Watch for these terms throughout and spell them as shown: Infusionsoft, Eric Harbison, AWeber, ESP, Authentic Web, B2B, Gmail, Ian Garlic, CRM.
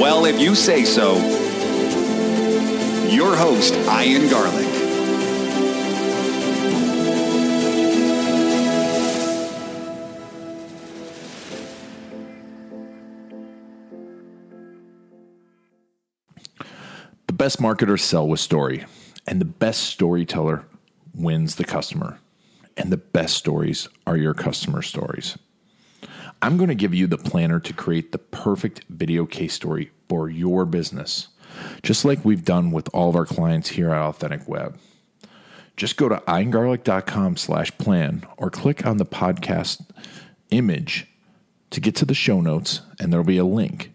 Well, if you say so. Your host, Ian Garlic. The best marketers sell with story, and the best storyteller wins the customer. And the best stories are your customer stories. I'm going to give you the planner to create the perfect video case story for your business, just like we've done with all of our clients here at Authentic Web. Just go to ingarlick.com/plan or click on the podcast image to get to the show notes, and there'll be a link.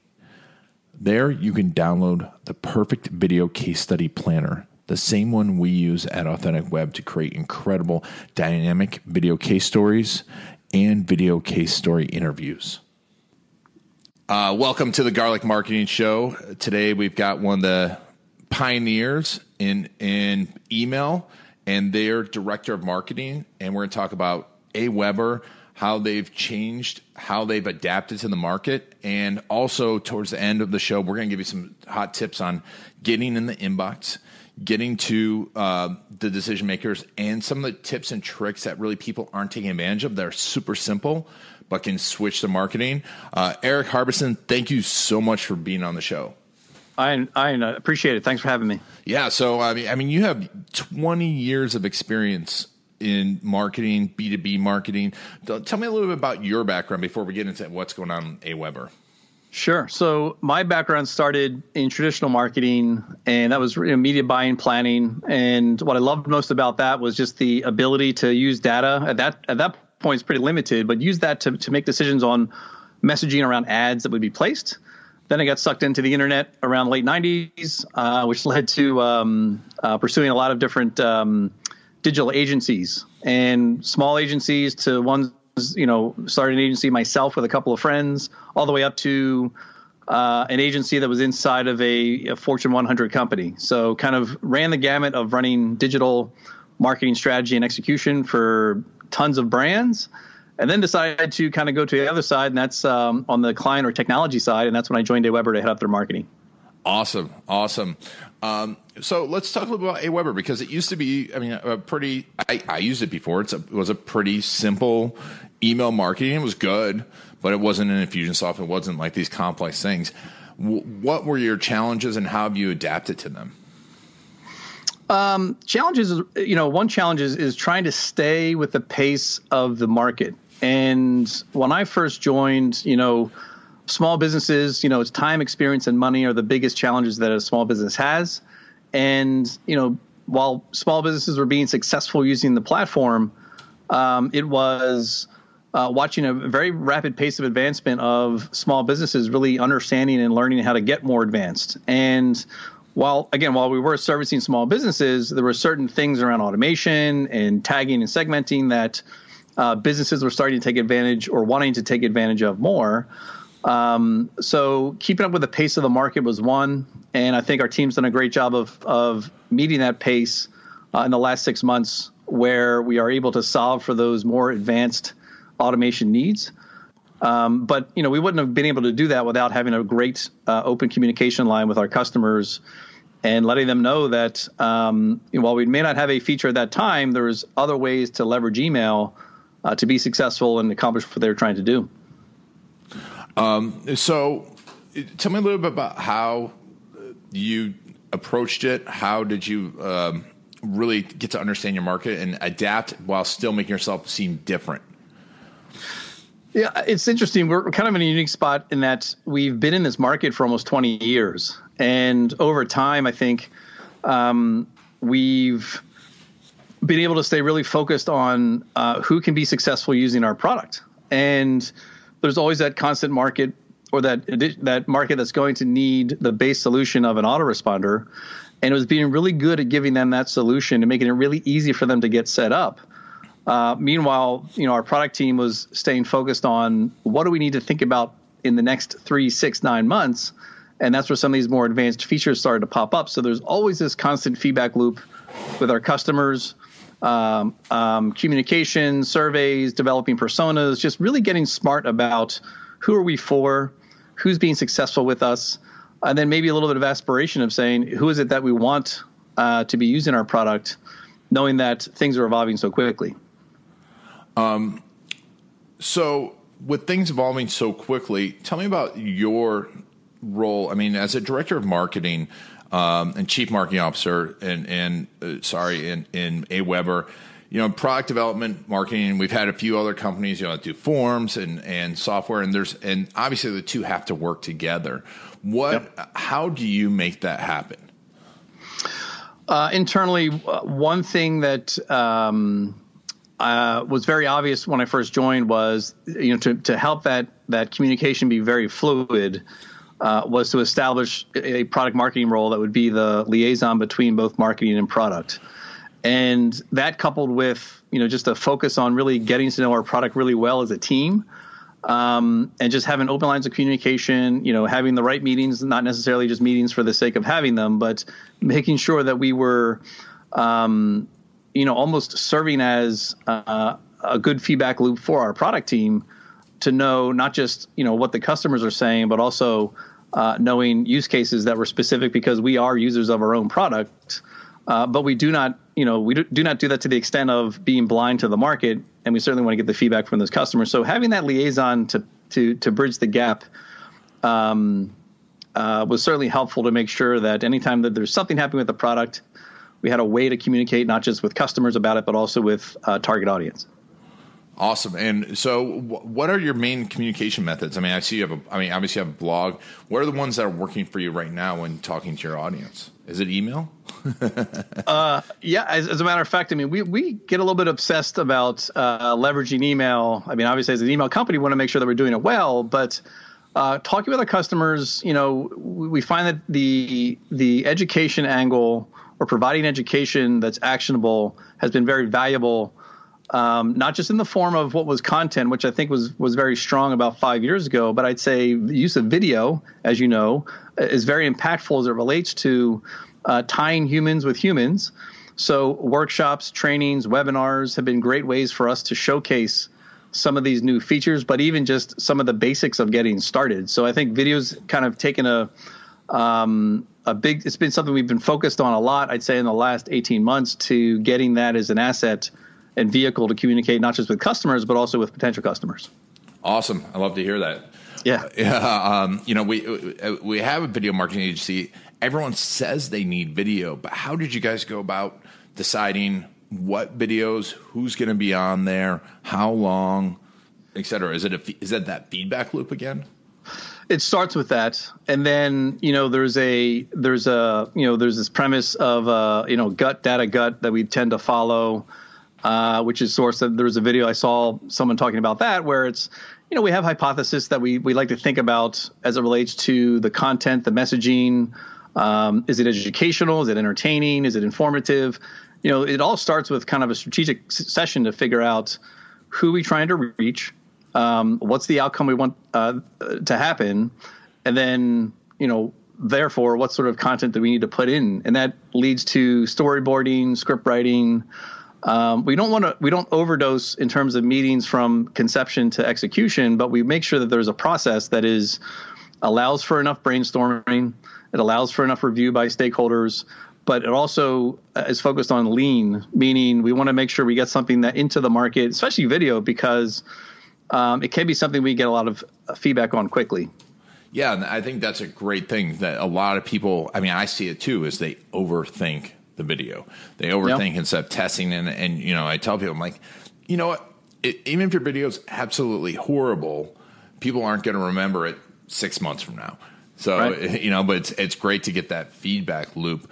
There you can download the perfect video case study planner, the same one we use at Authentic Web to create incredible dynamic video case stories and video case story interviews. Welcome to the Garlic Marketing Show. Today we've got one of the pioneers in email and their director of marketing, and we're going to talk about AWeber, how they've changed, how they've adapted to the market, and also towards the end of the show, we're going to give you some hot tips on getting in the inbox, getting to the decision makers, and some of the tips and tricks that really people aren't taking advantage of that are super simple but can switch the marketing. Eric Harbison, thank you so much for being on the show. I appreciate it. Thanks for having me. Yeah, so I mean, you have 20 years of experience in marketing, B2B marketing. Tell me a little bit about your background before we get into what's going on in AWeber. Sure. So my background started in traditional marketing, and that was media buying, planning. And what I loved most about that was just the ability to use data. At that point, it's pretty limited, but use that to make decisions on messaging around ads that would be placed. Then I got sucked into the internet around the late 90s, which led to pursuing a lot of different digital agencies, and small agencies to ones, started an agency myself with a couple of friends, all the way up to an agency that was inside of a Fortune 100 company. So kind of ran the gamut of running digital marketing strategy and execution for tons of brands, and then decided to kind of go to the other side, and that's on the client or technology side, and that's when I joined AWeber to head up their marketing. Awesome. So let's talk a little bit about AWeber, because it used to be, I used it before. It was a pretty simple email marketing. It was good, but it wasn't an Infusionsoft. It wasn't like these complex things. What were your challenges, and how have you adapted to them? Challenges, one challenge is trying to stay with the pace of the market. And when I first joined, small businesses, it's time, experience, and money are the biggest challenges that a small business has. And, while small businesses were being successful using the platform, it was watching a very rapid pace of advancement of small businesses really understanding and learning how to get more advanced. And while we were servicing small businesses, there were certain things around automation and tagging and segmenting that businesses were starting to take advantage or wanting to take advantage of more. So keeping up with the pace of the market was one, and I think our team's done a great job of meeting that pace in the last 6 months, where we are able to solve for those more advanced automation needs. But we wouldn't have been able to do that without having a great open communication line with our customers and letting them know that while we may not have a feature at that time, there's other ways to leverage email to be successful and accomplish what they're trying to do. So tell me a little bit about how you approached it. How did you really get to understand your market and adapt while still making yourself seem different? Yeah, it's interesting. We're kind of in a unique spot in that we've been in this market for almost 20 years. And over time, I think we've been able to stay really focused on who can be successful using our product. And there's always that constant market or that market that's going to need the base solution of an autoresponder. And it was being really good at giving them that solution and making it really easy for them to get set up. Meanwhile, our product team was staying focused on what do we need to think about in the next 3, 6, 9 months. And that's where some of these more advanced features started to pop up. So there's always this constant feedback loop with our customers, communication, surveys, developing personas, just really getting smart about who are we for, who's being successful with us, and then maybe a little bit of aspiration of saying, who is it that we want to be using our product, knowing that things are evolving so quickly. So with things evolving so quickly, tell me about your role. I mean, as a director of marketing and chief marketing officer in AWeber, product development, marketing, we've had a few other companies, that do forms and software, and obviously the two have to work together. How do you make that happen? Internally, one thing that was very obvious when I first joined was, to help that communication be very fluid, was to establish a product marketing role that would be the liaison between both marketing and product. And that, coupled with, just a focus on really getting to know our product really well as a team, and just having open lines of communication, having the right meetings, not necessarily just meetings for the sake of having them, but making sure that we were, almost serving as a good feedback loop for our product team to know not just, what the customers are saying, but also knowing use cases that were specific because we are users of our own product. But we do not, do that to the extent of being blind to the market, and we certainly want to get the feedback from those customers. So having that liaison to bridge the gap was certainly helpful to make sure that anytime that there's something happening with the product, we had a way to communicate not just with customers about it, but also with target audience. Awesome. And so what are your main communication methods? I mean, obviously you have a blog. What are the ones that are working for you right now when talking to your audience? Is it email? Yeah. As a matter of fact, we get a little bit obsessed about leveraging email. Obviously as an email company, we want to make sure that we're doing it well, but talking with our customers, we find that the education angle or providing education that's actionable has been very valuable. Not just in the form of what was content, which I think was very strong about 5 years ago, but I'd say the use of video, as you know, is very impactful as it relates to tying humans with humans. So workshops, trainings, webinars have been great ways for us to showcase some of these new features, but even just some of the basics of getting started. So I think video's kind of taken it's been something we've been focused on a lot, I'd say in the last 18 months, to getting that as an asset and vehicle to communicate not just with customers, but also with potential customers. Awesome. I love to hear that. Yeah. We have a video marketing agency. Everyone says they need video, but how did you guys go about deciding what videos, who's going to be on there, how long, et cetera? Is that that feedback loop again? It starts with that, and then there's this premise of gut that we tend to follow. Which is source that there was a video I saw someone talking about that where it's, we have hypotheses that we like to think about as it relates to the content, the messaging. Is it educational? Is it entertaining? Is it informative? It all starts with kind of a strategic session to figure out who we're trying to reach, what's the outcome we want to happen, and then, therefore, what sort of content do we need to put in? And that leads to storyboarding, script writing. We don't overdose in terms of meetings from conception to execution, but we make sure that there's a process that allows for enough brainstorming. It allows for enough review by stakeholders, but it also is focused on lean, meaning we want to make sure we get something that into the market, especially video, because it can be something we get a lot of feedback on quickly. Yeah. And I think that's a great thing that a lot of people, I see it too, is they overthink the video. They overthink instead of testing. And I tell people, I'm like, even if your video is absolutely horrible, people aren't going to remember it 6 months from now. So, right. But it's great to get that feedback loop.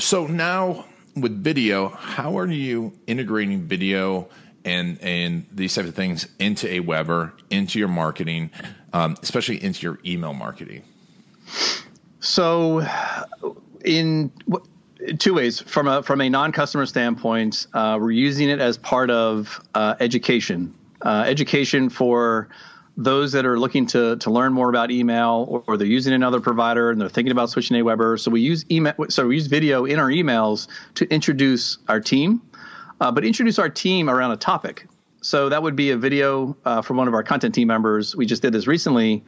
So now with video, how are you integrating video and these types of things into AWeber, into your marketing, especially into your email marketing? So in two ways. From a non-customer standpoint, we're using it as part of education for those that are looking to learn more about email, or they're using another provider and they're thinking about switching to AWeber. So we use email, so we use video in our emails to introduce our team, but introduce our team around a topic. So that would be a video from one of our content team members. We just did this recently,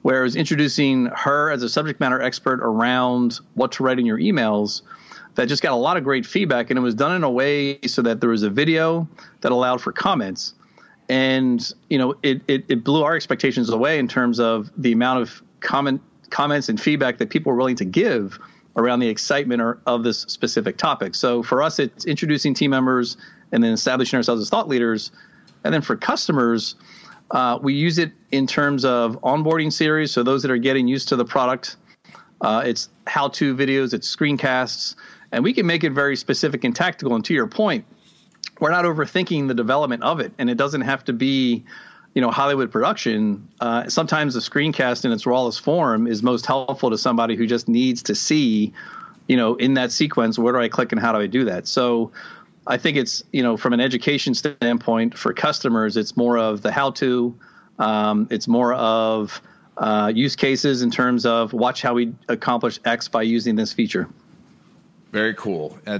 where I was introducing her as a subject matter expert around what to write in your emails. That just got a lot of great feedback, and it was done in a way so that there was a video that allowed for comments. And, you know, it blew our expectations away in terms of the amount of comments and feedback that people were willing to give around the excitement of this specific topic. So for us, it's introducing team members and then establishing ourselves as thought leaders. And then for customers, we use it in terms of onboarding series. So those that are getting used to the product, it's how-to videos, it's screencasts, and we can make it very specific and tactical. And to your point, we're not overthinking the development of it, and it doesn't have to be, you know, Hollywood production. Sometimes the screencast in its rawest form is most helpful to somebody who just needs to see, you know, in that sequence, where do I click and how do I do that? So I think it's, you know, from an education standpoint for customers, it's more of the how-to. It's more of use cases in terms of watch how we accomplish X by using this feature. Very cool. I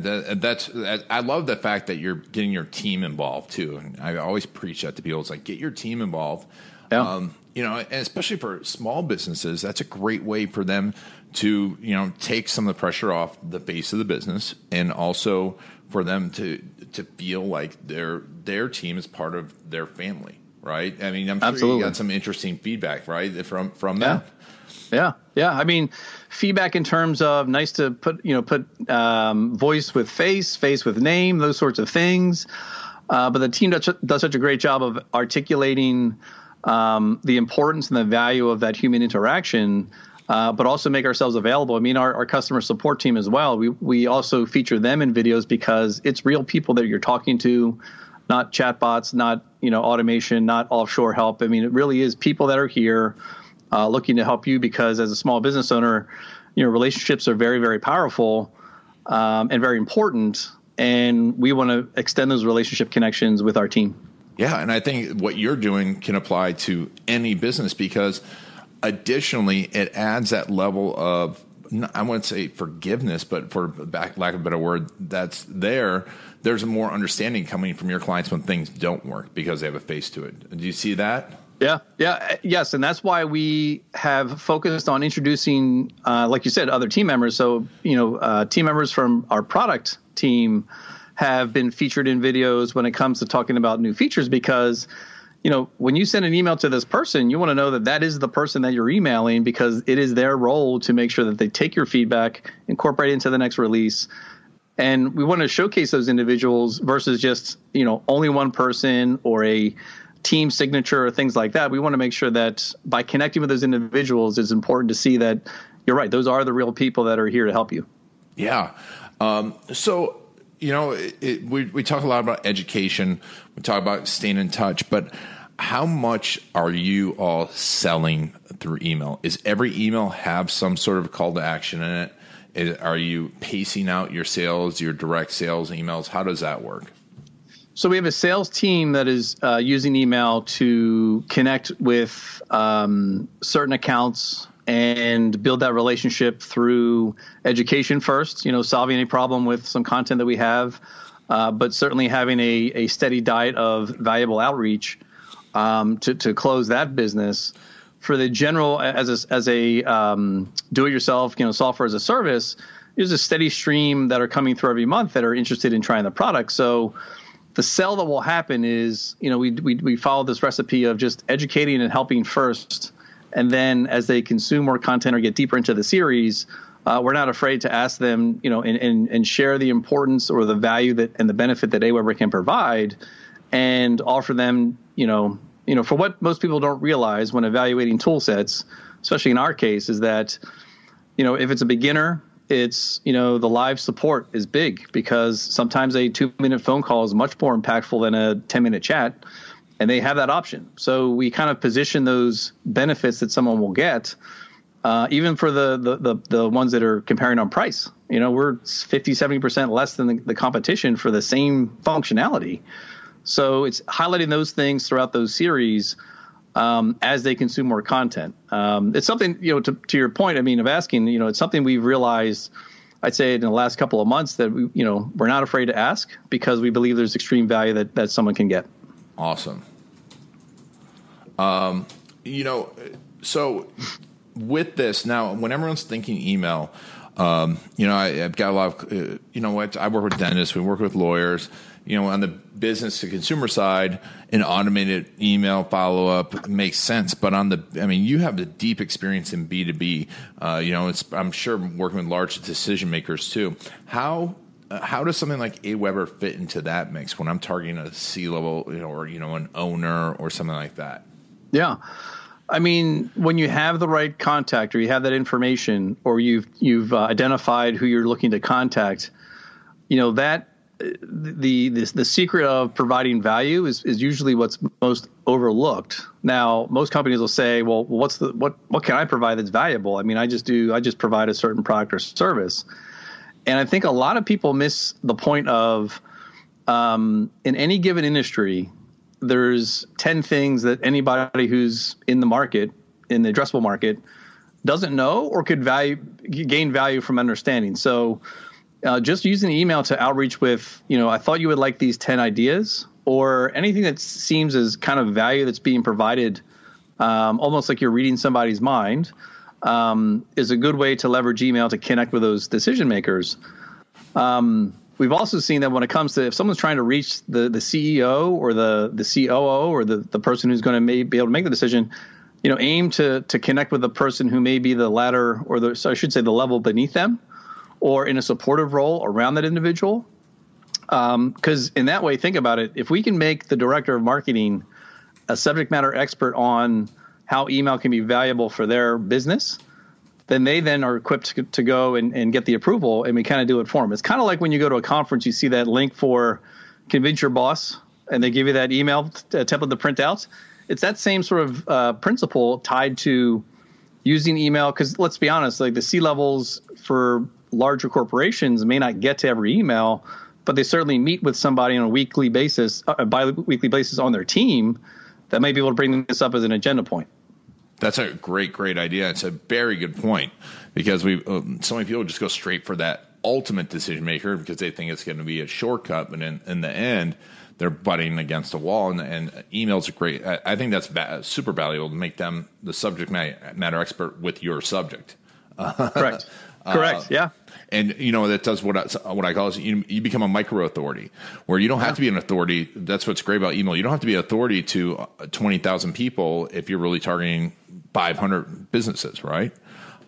love the fact that you're getting your team involved too. And I always preach that to people. It's like, get your team involved. Yeah. You know, and especially for small businesses, that's a great way for them to, you know, take some of the pressure off the base of the business, and also for them to feel like their team is part of their family, right? I mean, I'm sure you got some interesting feedback, right, from them. Yeah. Yeah. I mean, feedback in terms of nice to put voice with face with name, those sorts of things. But the team does such a great job of articulating the importance and the value of that human interaction, but also make ourselves available. I mean, our customer support team as well. We also feature them in videos because it's real people that you're talking to, not chatbots, not, you know, automation, not offshore help. I mean, it really is people that are here looking to help you, because as a small business owner, you know, relationships are very, very powerful and very important. And we want to extend those relationship connections with our team. Yeah. And I think what you're doing can apply to any business, because additionally, it adds that level of, I wouldn't say forgiveness, but for lack of a better word, that's there. There's more understanding coming from your clients when things don't work, because they have a face to it. Do you see that? Yeah. Yeah. Yes. And that's why we have focused on introducing, like you said, other team members. So, you know, team members from our product team have been featured in videos when it comes to talking about new features, because, you know, when you send an email to this person, you want to know that that is the person that you're emailing, because it is their role to make sure that they take your feedback, incorporate it into the next release. And we want to showcase those individuals versus just, you know, only one person or a team signature or things like that. We want to make sure that by connecting with those individuals, it's important to see that you're right. Those are the real people that are here to help you. Yeah. So, you know, we talk a lot about education. We talk about staying in touch, but how much are you all selling through email? Is every email have some sort of call to action in it? Are you pacing out your sales, your direct sales emails? How does that work? So we have a sales team that is using email to connect with certain accounts and build that relationship through education first, you know, solving a problem with some content that we have, but certainly having a steady diet of valuable outreach to close that business. For the general, as a do-it-yourself, you know, software as a service, there's a steady stream that are coming through every month that are interested in trying the product. So the sell that will happen is, you know, we follow this recipe of just educating and helping first. And then as they consume more content or get deeper into the series, we're not afraid to ask them, you know, and share the importance or the value that and the benefit that AWeber can provide, and offer them, you know, for what most people don't realize when evaluating tool sets, especially in our case, is that, you know, if it's a beginner, it's, you know, the live support is big, because sometimes a 2-minute phone call is much more impactful than a 10-minute chat, and they have that option. So we kind of position those benefits that someone will get, even for the ones that are comparing on price. You know, we're 50, 70% less than the competition for the same functionality. So it's highlighting those things throughout those series as they consume more content. It's something, you know, to your point, I mean, of asking, you know, it's something we've realized, I'd say in the last couple of months, that we, you know, we're not afraid to ask, because we believe there's extreme value that someone can get. Awesome. You know, so with this now, when everyone's thinking email, you know, I've got a lot of, you know, what I work with dentists, we work with lawyers. You know, on the business to consumer side, an automated email follow-up makes sense. But on the, I mean, you have the deep experience in B2B. You know, it's, I'm sure, working with large decision makers too. How does something like AWeber fit into that mix when I'm targeting a C-level, you know, or, you know, an owner or something like that? Yeah. I mean, when you have the right contact, or you have that information, or you've identified who you're looking to contact, you know, that, the secret of providing value is usually what's most overlooked. Now, most companies will say, well, what can I provide that's valuable? I mean, I just provide a certain product or service. And I think a lot of people miss the point of, in any given industry, there's 10 things that anybody who's in the market, in the addressable market, doesn't know or could gain value from understanding. So, just using email to outreach with, you know, I thought you would like these 10 ideas, or anything that seems as kind of value that's being provided, almost like you're reading somebody's mind, is a good way to leverage email to connect with those decision makers. We've also seen that when it comes to, if someone's trying to reach the CEO or the COO or the person who's going to be able to make the decision, you know, aim to connect with the person who may be the ladder, or the level beneath them, or in a supportive role around that individual. Because in that way, think about it, if we can make the director of marketing a subject matter expert on how email can be valuable for their business, then they then are equipped to go and get the approval, and we kind of do it for them. It's kind of like when you go to a conference, you see that link for convince your boss, and they give you that email template to print out. It's that same sort of principle tied to using email, because let's be honest, like the C-levels for larger corporations may not get to every email, but they certainly meet with somebody on a bi-weekly basis on their team that may be able to bring this up as an agenda point. That's a great idea. It's a very good point, because we so many people just go straight for that ultimate decision maker because they think it's going to be a shortcut, but in the end, they're butting against a wall. And emails are great. I think that's super valuable to make them the subject matter expert with your subject. Correct. Correct. Yeah. And, you know, that does what I call is you become a micro authority, where you don't have to be an authority. That's what's great about email. You don't have to be an authority to 20,000 people if you're really targeting 500 businesses. Right.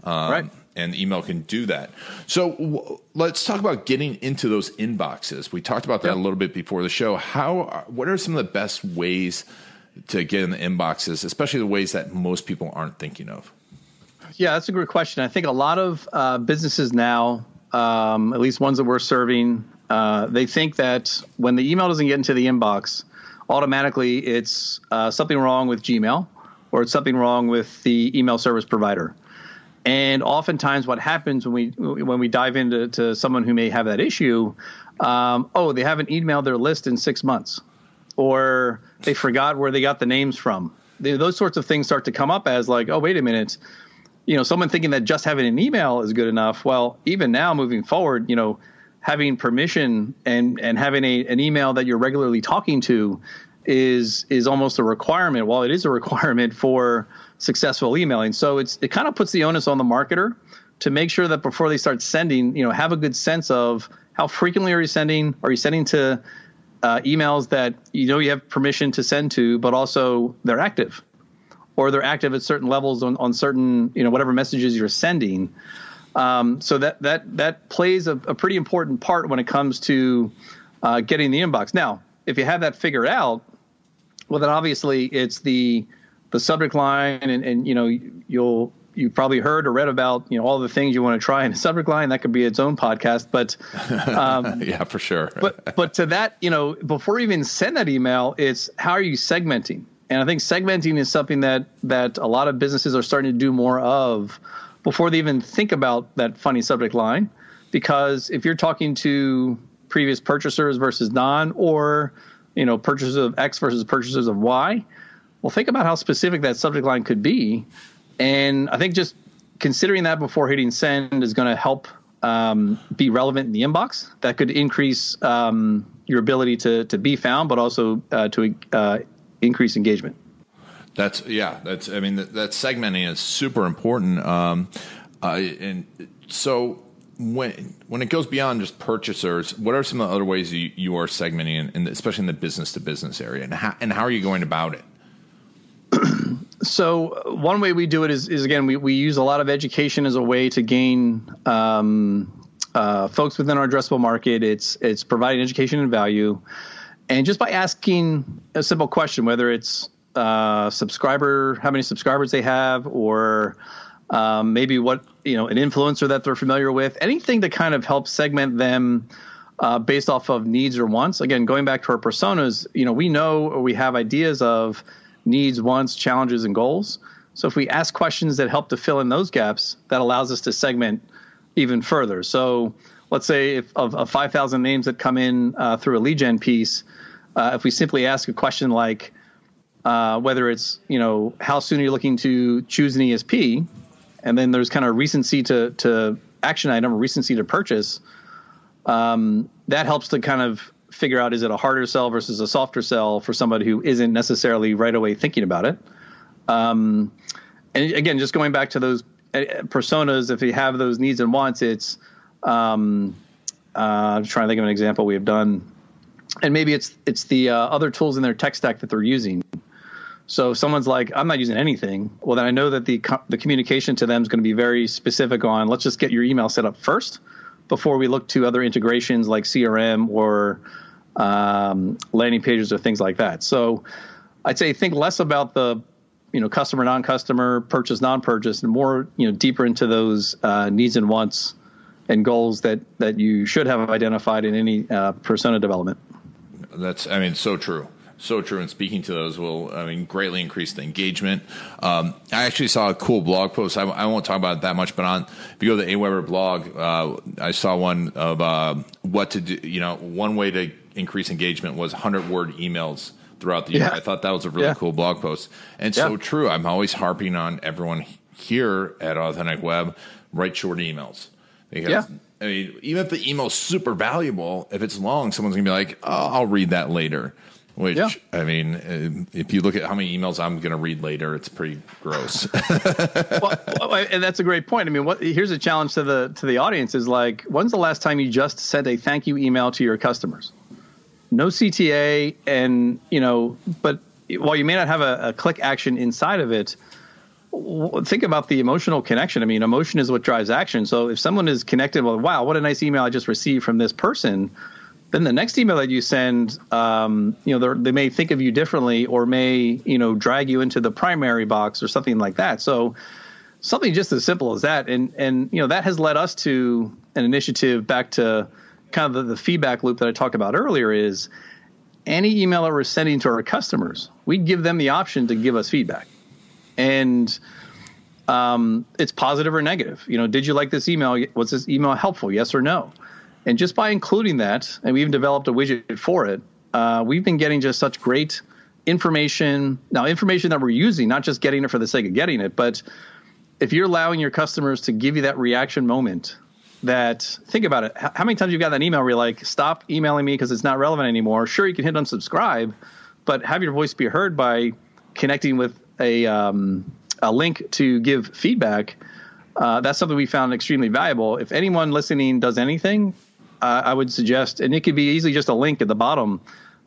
Right. And email can do that. So let's talk about getting into those inboxes. We talked about that a little bit before the show. What are some of the best ways to get in the inboxes, especially the ways that most people aren't thinking of? Yeah, that's a great question. I think a lot of businesses now, at least ones that we're serving, they think that when the email doesn't get into the inbox, automatically it's something wrong with Gmail, or it's something wrong with the email service provider. And oftentimes what happens when we dive into someone who may have that issue, they haven't emailed their list in 6 months, or they forgot where they got the names from. Those sorts of things start to come up as like, oh, wait a minute. You know, someone thinking that just having an email is good enough. Well, even now moving forward, you know, having permission and having an email that you're regularly talking to is almost a requirement. Well, it is a requirement for successful emailing. So it kind of puts the onus on the marketer to make sure that before they start sending, you know, have a good sense of how frequently are you sending? Are you sending to emails that, you know, you have permission to send to, but also they're active? Or they're active at certain levels on certain, you know, whatever messages you're sending. So that plays a pretty important part when it comes to getting the inbox. Now, if you have that figured out, well, then obviously it's the subject line, and you know, you'll you probably heard or read about, you know, all the things you want to try in a subject line. That could be its own podcast, but yeah, for sure. but to that, you know, before you even send that email, it's how are you segmenting? And I think segmenting is something that a lot of businesses are starting to do more of before they even think about that funny subject line, because if you're talking to previous purchasers versus non, or, you know, purchasers of X versus purchasers of Y, well, think about how specific that subject line could be. And I think just considering that before hitting send is going to help be relevant in the inbox. That could increase your ability to be found, but also to increase engagement. That segmenting is super important. And so when it goes beyond just purchasers, what are some of the other ways you are segmenting, and especially in the business to business area, and how are you going about it? So one way we do it is again, we use a lot of education as a way to gain folks within our addressable market. It's providing education and value. And just by asking a simple question, whether it's how many subscribers they have, or maybe what, you know, an influencer that they're familiar with, anything to kind of help segment them based off of needs or wants. Again, going back to our personas, you know, we know or we have ideas of needs, wants, challenges, and goals. So if we ask questions that help to fill in those gaps, that allows us to segment even further. So let's say if of 5,000 names that come in through a lead gen piece, if we simply ask a question like whether it's, you know, how soon are you looking to choose an ESP? And then there's kind of recency to action item, or recency to purchase. That helps to kind of figure out, is it a harder sell versus a softer sell for somebody who isn't necessarily right away thinking about it. And again, just going back to those personas, if you have those needs and wants, it's I'm trying to think of an example we have done. And maybe it's the other tools in their tech stack that they're using. So if someone's like, I'm not using anything, well, then I know that the communication to them is going to be very specific on, let's just get your email set up first before we look to other integrations like CRM or landing pages or things like that. So I'd say think less about the, you know, customer, non-customer, purchase, non-purchase, and more, you know, deeper into those needs and wants and goals that you should have identified in any persona development. That's so true. And speaking to those will greatly increase the engagement. I actually saw a cool blog post. I won't talk about it that much, but if you go to the AWeber blog, I saw one of what to do. You know, one way to increase engagement was 100-word emails throughout the year. I thought that was a really cool blog post. And so true. I'm always harping on everyone here at Authentic Web, write short emails. Because I mean, even if the email's super valuable, if it's long, someone's going to be like, oh, I'll read that later. Which, I mean, if you look at how many emails I'm going to read later, it's pretty gross. well, and that's a great point. I mean, here's a challenge to the audience is like, when's the last time you just sent a thank you email to your customers? No CTA, and, you know, but while you may not have a click action inside of it, think about the emotional connection. I mean, emotion is what drives action. So if someone is connected with, wow, what a nice email I just received from this person, then the next email that you send, you know, they may think of you differently, or may, you know, drag you into the primary box or something like that. So something just as simple as that. And you know, that has led us to an initiative back to kind of the feedback loop that I talked about earlier is any email that we're sending to our customers, we give them the option to give us feedback. And it's positive or negative. You know, did you like this email? Was this email helpful? Yes or no? And just by including that, and we even developed a widget for it, we've been getting just such great information. Now, information that we're using, not just getting it for the sake of getting it, but if you're allowing your customers to give you that reaction moment, that, think about it, how many times you've got that email where you're like, stop emailing me because it's not relevant anymore. Sure, you can hit unsubscribe, but have your voice be heard by connecting with a link to give feedback. That's something we found extremely valuable. If anyone listening does anything, I would suggest, and it could be easily just a link at the bottom,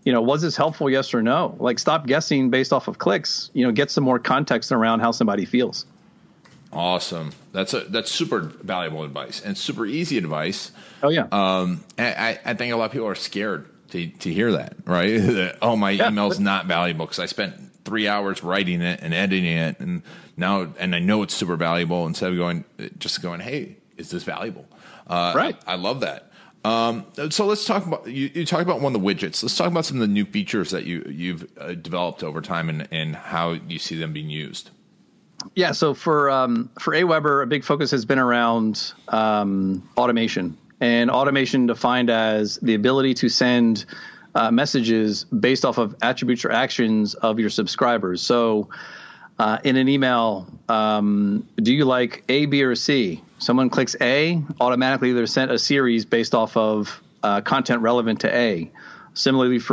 you know, was this helpful? Yes or no? Like, stop guessing based off of clicks, you know, get some more context around how somebody feels. Awesome. That's super valuable advice and super easy advice. Oh yeah. I think a lot of people are scared to hear that, right? Oh, my email's not valuable because I spent 3 hours writing it and editing it, and now, and I know it's super valuable, instead of going, hey, is this valuable? Right. I love that. So let's talk about, you talked about one of the widgets. Let's talk about some of the new features that you've developed over time and how you see them being used. Yeah. So for AWeber, a big focus has been around, automation, and automation defined as the ability to send messages based off of attributes or actions of your subscribers. So in an email, do you like A, B, or C? Someone clicks A, automatically they're sent a series based off of content relevant to A. Similarly for